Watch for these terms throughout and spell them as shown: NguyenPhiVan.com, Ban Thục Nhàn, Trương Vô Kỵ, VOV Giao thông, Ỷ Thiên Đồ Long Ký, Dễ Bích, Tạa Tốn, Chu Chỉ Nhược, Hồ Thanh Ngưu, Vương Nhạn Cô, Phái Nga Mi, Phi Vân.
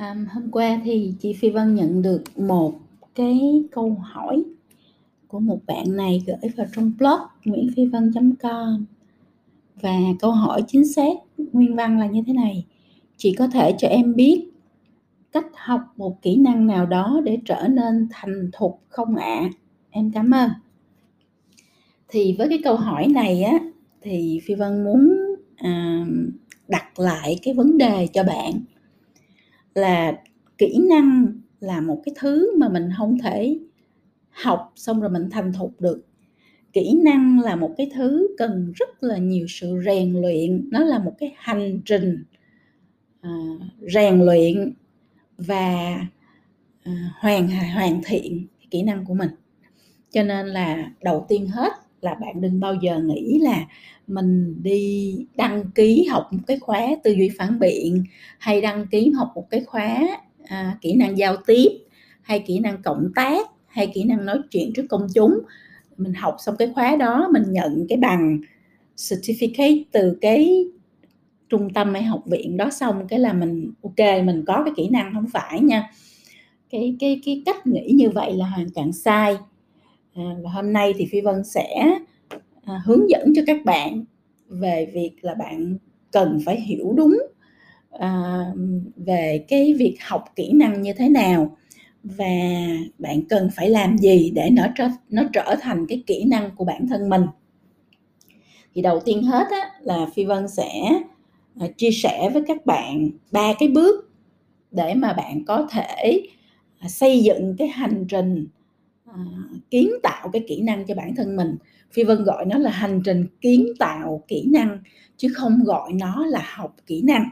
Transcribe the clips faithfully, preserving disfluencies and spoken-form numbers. À, hôm qua thì chị Phi Vân nhận được một cái câu hỏi của một bạn này gửi vào trong blog Nguyen Phi Van chấm com. Và câu hỏi chính xác nguyên văn là như thế này: chị có thể cho em biết cách học một kỹ năng nào đó để trở nên thành thục không ạ? À? Em cảm ơn. Thì với cái câu hỏi này á, thì Phi Vân muốn à, đặt lại cái vấn đề cho bạn là kỹ năng là một cái thứ mà mình không thể học xong rồi mình thành thục được. Kỹ năng là một cái thứ cần rất là nhiều sự rèn luyện, nó là một cái hành trình à, rèn luyện và à, hoàn hoàn thiện kỹ năng của mình. Cho nên là đầu tiên hết là bạn đừng bao giờ nghĩ là mình đi đăng ký học một cái khóa tư duy phản biện, hay đăng ký học một cái khóa à, kỹ năng giao tiếp, hay kỹ năng cộng tác, hay kỹ năng nói chuyện trước công chúng. Mình học xong cái khóa đó, mình nhận cái bằng certificate từ cái trung tâm hay học viện đó xong cái là mình ok, mình có cái kỹ năng. Không phải nha. Cái, cái, cái cách nghĩ như vậy là hoàn toàn sai. À, và hôm nay thì Phi Vân sẽ à, hướng dẫn cho các bạn về việc là bạn cần phải hiểu đúng à, về cái việc học kỹ năng như thế nào và bạn cần phải làm gì để nó trở, nó trở thành cái kỹ năng của bản thân mình. Thì đầu tiên hết á, là Phi Vân sẽ à, chia sẻ với các bạn ba cái bước để mà bạn có thể à, xây dựng cái hành trình À, kiến tạo cái kỹ năng cho bản thân mình. Phi Vân gọi nó là hành trình kiến tạo kỹ năng chứ không gọi nó là học kỹ năng.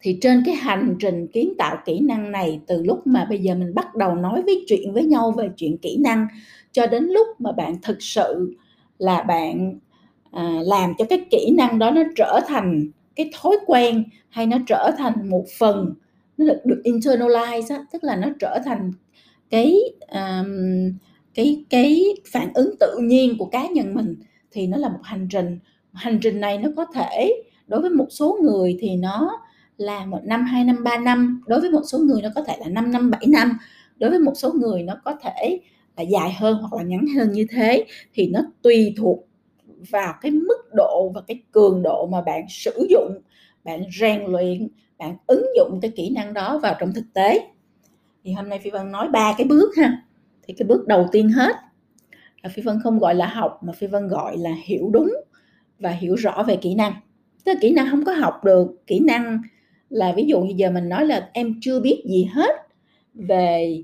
Thì trên cái hành trình kiến tạo kỹ năng này, từ lúc mà bây giờ mình bắt đầu nói với chuyện với nhau về chuyện kỹ năng cho đến lúc mà bạn thực sự là bạn à, làm cho cái kỹ năng đó nó trở thành cái thói quen hay nó trở thành một phần, nó được, được internalize, tức là nó trở thành cái um, cái cái phản ứng tự nhiên của cá nhân mình, thì nó là một hành trình. Hành trình này nó có thể đối với một số người thì nó là một năm, hai năm, ba năm, đối với một số người nó có thể là năm năm, bảy năm, đối với một số người nó có thể là dài hơn hoặc là ngắn hơn như thế. Thì nó tùy thuộc vào cái mức độ và cái cường độ mà bạn sử dụng, bạn rèn luyện, bạn ứng dụng cái kỹ năng đó vào trong thực tế. Thì hôm nay Phi Vân nói ba cái bước ha. Thì cái bước đầu tiên hết là Phi Vân không gọi là học mà Phi Vân gọi là hiểu đúng và hiểu rõ về kỹ năng. Tức là kỹ năng không có học được. Kỹ năng là ví dụ như giờ mình nói là em chưa biết gì hết về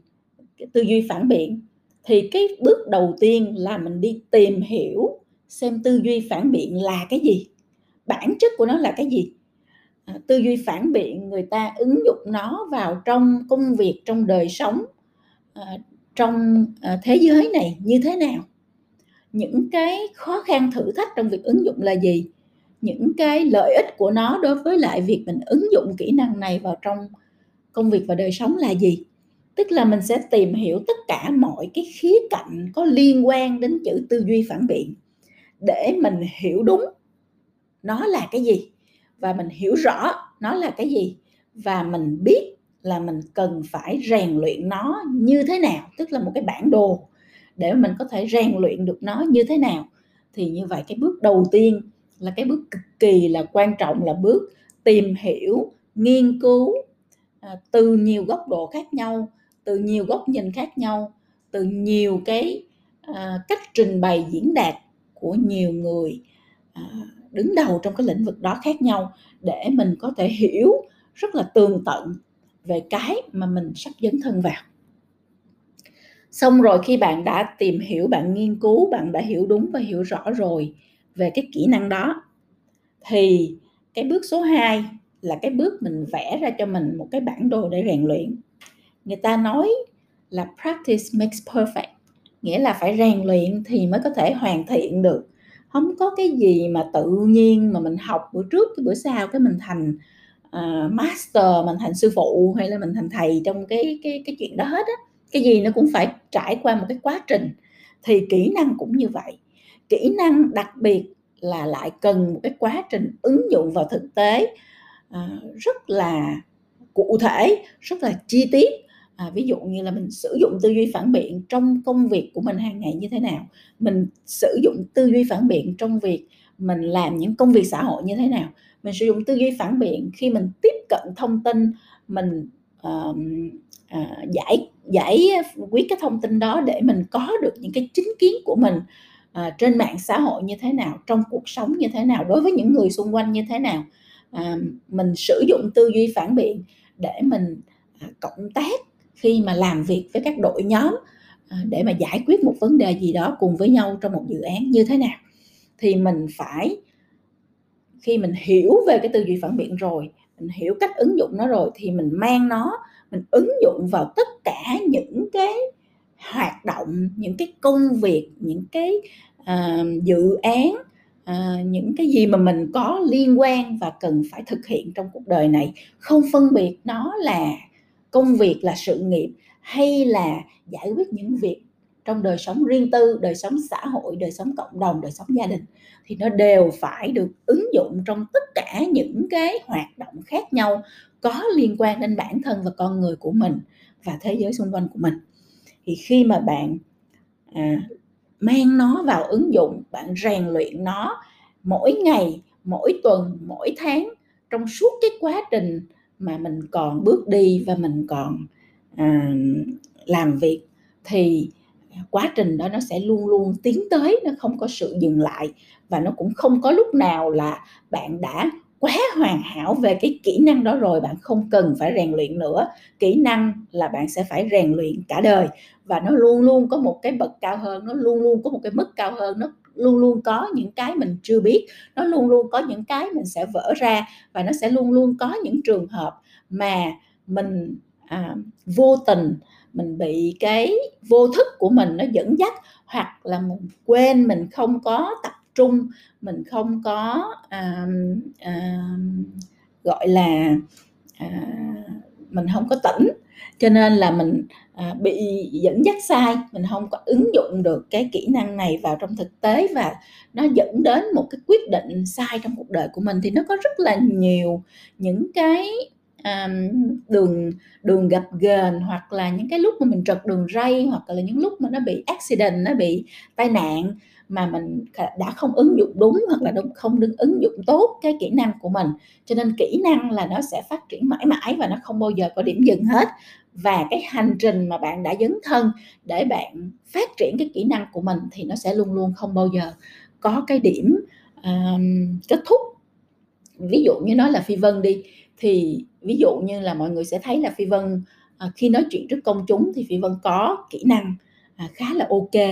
tư duy phản biện, thì cái bước đầu tiên là mình đi tìm hiểu xem tư duy phản biện là cái gì, bản chất của nó là cái gì. À, tư duy phản biện người ta ứng dụng nó vào trong công việc, trong đời sống, à, trong à, thế giới này như thế nào, những cái khó khăn thử thách trong việc ứng dụng là gì, những cái lợi ích của nó đối với lại việc mình ứng dụng kỹ năng này vào trong công việc và đời sống là gì. Tức là mình sẽ tìm hiểu tất cả mọi cái khía cạnh có liên quan đến chữ tư duy phản biện để mình hiểu đúng nó là cái gì, và mình hiểu rõ nó là cái gì, và mình biết là mình cần phải rèn luyện nó như thế nào. Tức là một cái bản đồ để mình có thể rèn luyện được nó như thế nào. Thì như vậy cái bước đầu tiên là cái bước cực kỳ là quan trọng, là bước tìm hiểu, nghiên cứu à, từ nhiều góc độ khác nhau, từ nhiều góc nhìn khác nhau, từ nhiều cái à, cách trình bày diễn đạt của nhiều người à, đứng đầu trong cái lĩnh vực đó khác nhau, để mình có thể hiểu rất là tường tận về cái mà mình sắp dấn thân vào. Xong rồi khi bạn đã tìm hiểu, bạn nghiên cứu, bạn đã hiểu đúng và hiểu rõ rồi về cái kỹ năng đó, thì cái bước số hai là cái bước mình vẽ ra cho mình một cái bản đồ để rèn luyện. Người ta nói là practice makes perfect, nghĩa là phải rèn luyện thì mới có thể hoàn thiện được. Không có cái gì mà tự nhiên mà mình học bữa trước cái bữa sau cái mình thành uh, master, mình thành sư phụ hay là mình thành thầy trong cái cái cái chuyện đó hết á. Cái gì nó cũng phải trải qua một cái quá trình. Thì kỹ năng cũng như vậy. Kỹ năng đặc biệt là lại cần một cái quá trình ứng dụng vào thực tế uh, rất là cụ thể, rất là chi tiết. À, ví dụ như là mình sử dụng tư duy phản biện trong công việc của mình hàng ngày như thế nào, mình sử dụng tư duy phản biện trong việc mình làm những công việc xã hội như thế nào, mình sử dụng tư duy phản biện khi mình tiếp cận thông tin, mình uh, uh, giải giải quyết cái thông tin đó để mình có được những cái chính kiến của mình uh, trên mạng xã hội như thế nào, trong cuộc sống như thế nào, đối với những người xung quanh như thế nào. Uh, mình sử dụng tư duy phản biện để mình uh, cộng tác khi mà làm việc với các đội nhóm để mà giải quyết một vấn đề gì đó cùng với nhau trong một dự án như thế nào. Thì mình phải, khi mình hiểu về cái tư duy phản biện rồi, mình hiểu cách ứng dụng nó rồi, thì mình mang nó, mình ứng dụng vào tất cả những cái hoạt động, những cái công việc, những cái uh, dự án, uh, những cái gì mà mình có liên quan và cần phải thực hiện trong cuộc đời này, không phân biệt nó là công việc, là sự nghiệp hay là giải quyết những việc trong đời sống riêng tư, đời sống xã hội, đời sống cộng đồng, đời sống gia đình. Thì nó đều phải được ứng dụng trong tất cả những cái hoạt động khác nhau có liên quan đến bản thân và con người của mình và thế giới xung quanh của mình. Thì khi mà bạn à, mang nó vào ứng dụng, bạn rèn luyện nó mỗi ngày, mỗi tuần, mỗi tháng, trong suốt cái quá trình mà mình còn bước đi và mình còn à, làm việc, thì quá trình đó nó sẽ luôn luôn tiến tới, nó không có sự dừng lại, và nó cũng không có lúc nào là bạn đã quá hoàn hảo về cái kỹ năng đó rồi, bạn không cần phải rèn luyện nữa. Kỹ năng là bạn sẽ phải rèn luyện cả đời, và nó luôn luôn có một cái bậc cao hơn, nó luôn luôn có một cái mức cao hơn, nó luôn luôn có những cái mình chưa biết, nó luôn luôn có những cái mình sẽ vỡ ra, và nó sẽ luôn luôn có những trường hợp mà mình à, vô tình mình bị cái vô thức của mình nó dẫn dắt, hoặc là mình quên, mình không có tập trung, mình không có à, à, gọi là à, mình không có tỉnh, cho nên là mình à, bị dẫn dắt sai, mình không có ứng dụng được cái kỹ năng này vào trong thực tế, và nó dẫn đến một cái quyết định sai trong cuộc đời của mình. Thì nó có rất là nhiều những cái à, đường đường gập ghềnh, hoặc là những cái lúc mà mình trật đường ray, hoặc là những lúc mà nó bị accident, nó bị tai nạn mà mình đã không ứng dụng đúng, hoặc là không được ứng dụng tốt cái kỹ năng của mình. Cho nên kỹ năng là nó sẽ phát triển mãi mãi và nó không bao giờ có điểm dừng hết. Và cái hành trình mà bạn đã dấn thân để bạn phát triển cái kỹ năng của mình thì nó sẽ luôn luôn không bao giờ có cái điểm uh, kết thúc. Ví dụ như nói là Phi Vân đi, thì ví dụ như là mọi người sẽ thấy là Phi Vân uh, khi nói chuyện trước công chúng thì Phi Vân có kỹ năng uh, khá là ok.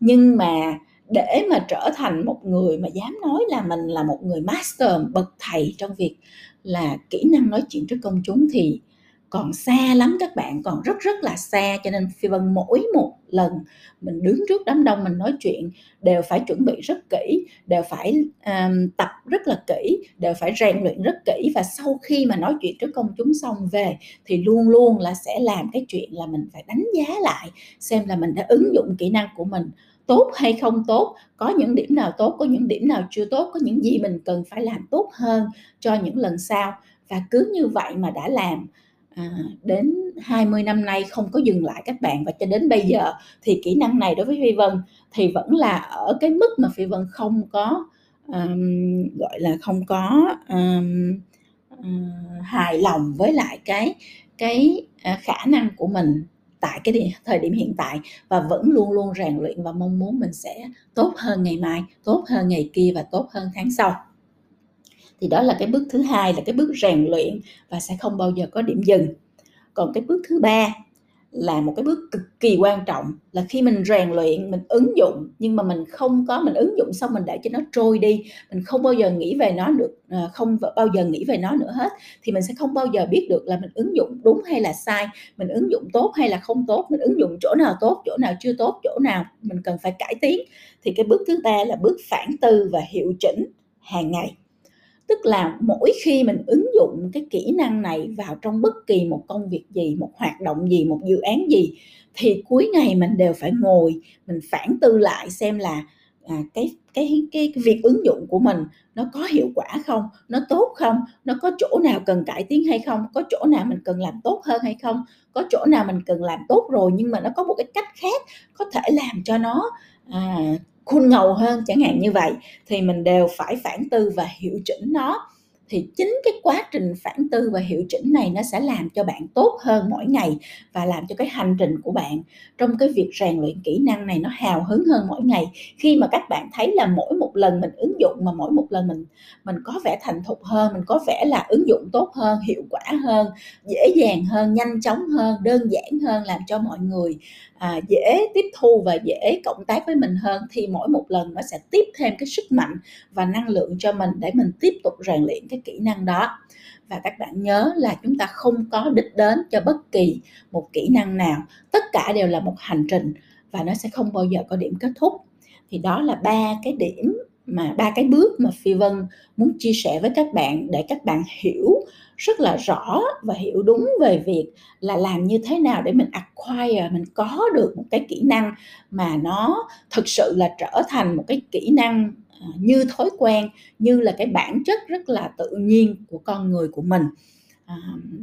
Nhưng mà để mà trở thành một người mà dám nói là mình là một người master, bậc thầy trong việc là kỹ năng nói chuyện trước công chúng thì còn xa lắm các bạn, còn rất rất là xa. Cho nên Phi Vân mỗi một lần mình đứng trước đám đông mình nói chuyện đều phải chuẩn bị rất kỹ, đều phải um, tập rất là kỹ, đều phải rèn luyện rất kỹ. Và sau khi mà nói chuyện trước công chúng xong về thì luôn luôn là sẽ làm cái chuyện là mình phải đánh giá lại xem là mình đã ứng dụng kỹ năng của mình tốt hay không tốt, có những điểm nào tốt, có những điểm nào chưa tốt, có những gì mình cần phải làm tốt hơn cho những lần sau. Và cứ như vậy mà đã làm à, đến hai mươi năm nay không có dừng lại các bạn. Và cho đến bây giờ thì kỹ năng này đối với Phi Vân thì vẫn là ở cái mức mà Phi Vân không có um, gọi là không có um, uh, hài lòng với lại cái, cái uh, khả năng của mình tại cái thời điểm hiện tại, và vẫn luôn luôn rèn luyện và mong muốn mình sẽ tốt hơn ngày mai, tốt hơn ngày kia và tốt hơn tháng sau. Thì đó là cái bước thứ hai, là cái bước rèn luyện và sẽ không bao giờ có điểm dừng. Còn cái bước thứ ba là một cái bước cực kỳ quan trọng, là khi mình rèn luyện, mình ứng dụng, nhưng mà mình không có, mình ứng dụng xong mình để cho nó trôi đi, mình không bao giờ nghĩ về nó được, không bao giờ nghĩ về nó nữa hết, thì mình sẽ không bao giờ biết được là mình ứng dụng đúng hay là sai, mình ứng dụng tốt hay là không tốt, mình ứng dụng chỗ nào tốt, chỗ nào chưa tốt, chỗ nào mình cần phải cải tiến. Thì cái bước thứ ba là bước phản tư và hiệu chỉnh hàng ngày. Tức là mỗi khi mình ứng dụng cái kỹ năng này vào trong bất kỳ một công việc gì, một hoạt động gì, một dự án gì, thì cuối ngày mình đều phải ngồi, mình phản tư lại xem là à, cái, cái cái cái việc ứng dụng của mình nó có hiệu quả không, nó tốt không, nó có chỗ nào cần cải tiến hay không, có chỗ nào mình cần làm tốt hơn hay không, có chỗ nào mình cần làm tốt rồi nhưng mà nó có một cái cách khác có thể làm cho nó à, khôn ngầu hơn chẳng hạn. Như vậy thì mình đều phải phản tư và hiệu chỉnh nó. Thì chính cái quá trình phản tư và hiệu chỉnh này nó sẽ làm cho bạn tốt hơn mỗi ngày và làm cho cái hành trình của bạn trong cái việc rèn luyện kỹ năng này nó hào hứng hơn mỗi ngày. Khi mà các bạn thấy là mỗi một lần mình ứng dụng mà mỗi một lần mình mình có vẻ thành thục hơn, mình có vẻ là ứng dụng tốt hơn, hiệu quả hơn, dễ dàng hơn, nhanh chóng hơn, đơn giản hơn, làm cho mọi người à, dễ tiếp thu và dễ cộng tác với mình hơn, thì mỗi một lần nó sẽ tiếp thêm cái sức mạnh và năng lượng cho mình để mình tiếp tục rèn luyện cái kỹ năng đó. Và các bạn nhớ là chúng ta không có đích đến cho bất kỳ một kỹ năng nào, tất cả đều là một hành trình và nó sẽ không bao giờ có điểm kết thúc. Thì đó là ba cái điểm mà ba cái bước mà Phi Vân muốn chia sẻ với các bạn để các bạn hiểu rất là rõ và hiểu đúng về việc là làm như thế nào để mình acquire, mình có được một cái kỹ năng mà nó thực sự là trở thành một cái kỹ năng như thói quen, như là cái bản chất rất là tự nhiên của con người của mình. À,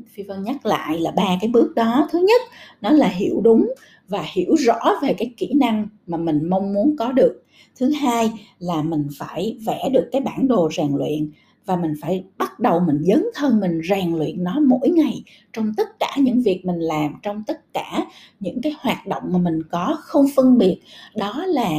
Phi Vân nhắc lại là ba cái bước đó. Thứ nhất, nó là hiểu đúng và hiểu rõ về cái kỹ năng mà mình mong muốn có được. Thứ hai là mình phải vẽ được cái bản đồ rèn luyện và mình phải bắt đầu mình dấn thân mình rèn luyện nó mỗi ngày trong tất cả những việc mình làm, trong tất cả những cái hoạt động mà mình có, không phân biệt đó là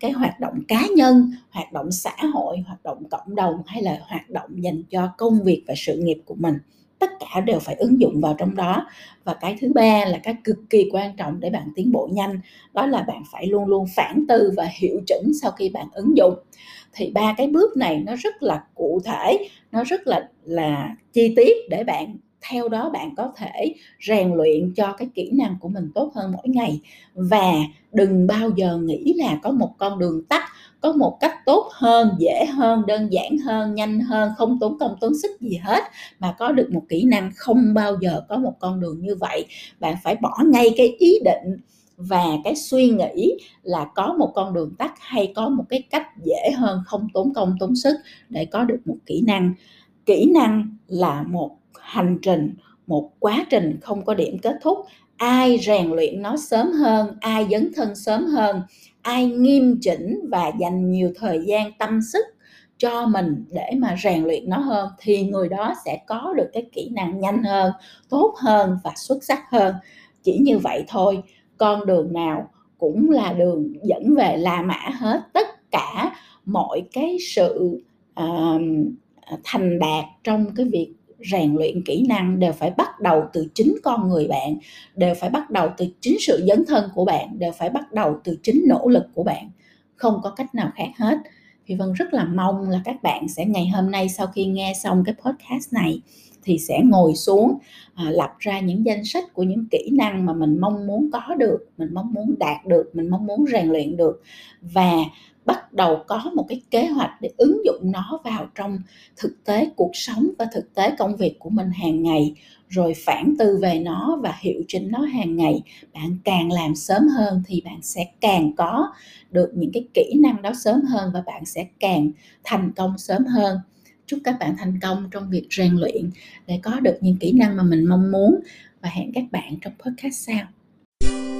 cái hoạt động cá nhân, hoạt động xã hội, hoạt động cộng đồng hay là hoạt động dành cho công việc và sự nghiệp của mình. Tất cả đều phải ứng dụng vào trong đó. Và cái thứ ba là cái cực kỳ quan trọng để bạn tiến bộ nhanh, đó là bạn phải luôn luôn phản tư và hiệu chỉnh sau khi bạn ứng dụng. Thì ba cái bước này nó rất là cụ thể, nó rất là, là chi tiết để bạn theo đó bạn có thể rèn luyện cho cái kỹ năng của mình tốt hơn mỗi ngày. Và đừng bao giờ nghĩ là có một con đường tắt, có một cách tốt hơn, dễ hơn, đơn giản hơn, nhanh hơn, không tốn công tốn sức gì hết mà có được một kỹ năng. Không bao giờ có một con đường như vậy. Bạn phải bỏ ngay cái ý định và cái suy nghĩ là có một con đường tắt hay có một cái cách dễ hơn, không tốn công tốn sức để có được một kỹ năng. Kỹ năng là một hành trình, một quá trình không có điểm kết thúc. Ai rèn luyện nó sớm hơn, ai dấn thân sớm hơn, ai nghiêm chỉnh và dành nhiều thời gian tâm sức cho mình để mà rèn luyện nó hơn thì người đó sẽ có được cái kỹ năng nhanh hơn, tốt hơn và xuất sắc hơn. Chỉ như vậy thôi, con đường nào cũng là đường dẫn về La Mã hết. Tất cả mọi cái sự uh, thành đạt trong cái việc rèn luyện kỹ năng đều phải bắt đầu từ chính con người bạn, đều phải bắt đầu từ chính sự dấn thân của bạn, đều phải bắt đầu từ chính nỗ lực của bạn. Không có cách nào khác hết. Phi Vân rất là mong là các bạn sẽ ngày hôm nay sau khi nghe xong cái podcast này thì sẽ ngồi xuống à, lập ra những danh sách của những kỹ năng mà mình mong muốn có được, mình mong muốn đạt được, mình mong muốn rèn luyện được và bắt đầu có một cái kế hoạch để ứng dụng nó vào trong thực tế cuộc sống và thực tế công việc của mình hàng ngày, rồi phản tư về nó và hiệu chỉnh nó hàng ngày. Bạn càng làm sớm hơn thì bạn sẽ càng có được những cái kỹ năng đó sớm hơn và bạn sẽ càng thành công sớm hơn. Chúc các bạn thành công trong việc rèn luyện để có được những kỹ năng mà mình mong muốn và hẹn các bạn trong podcast sau.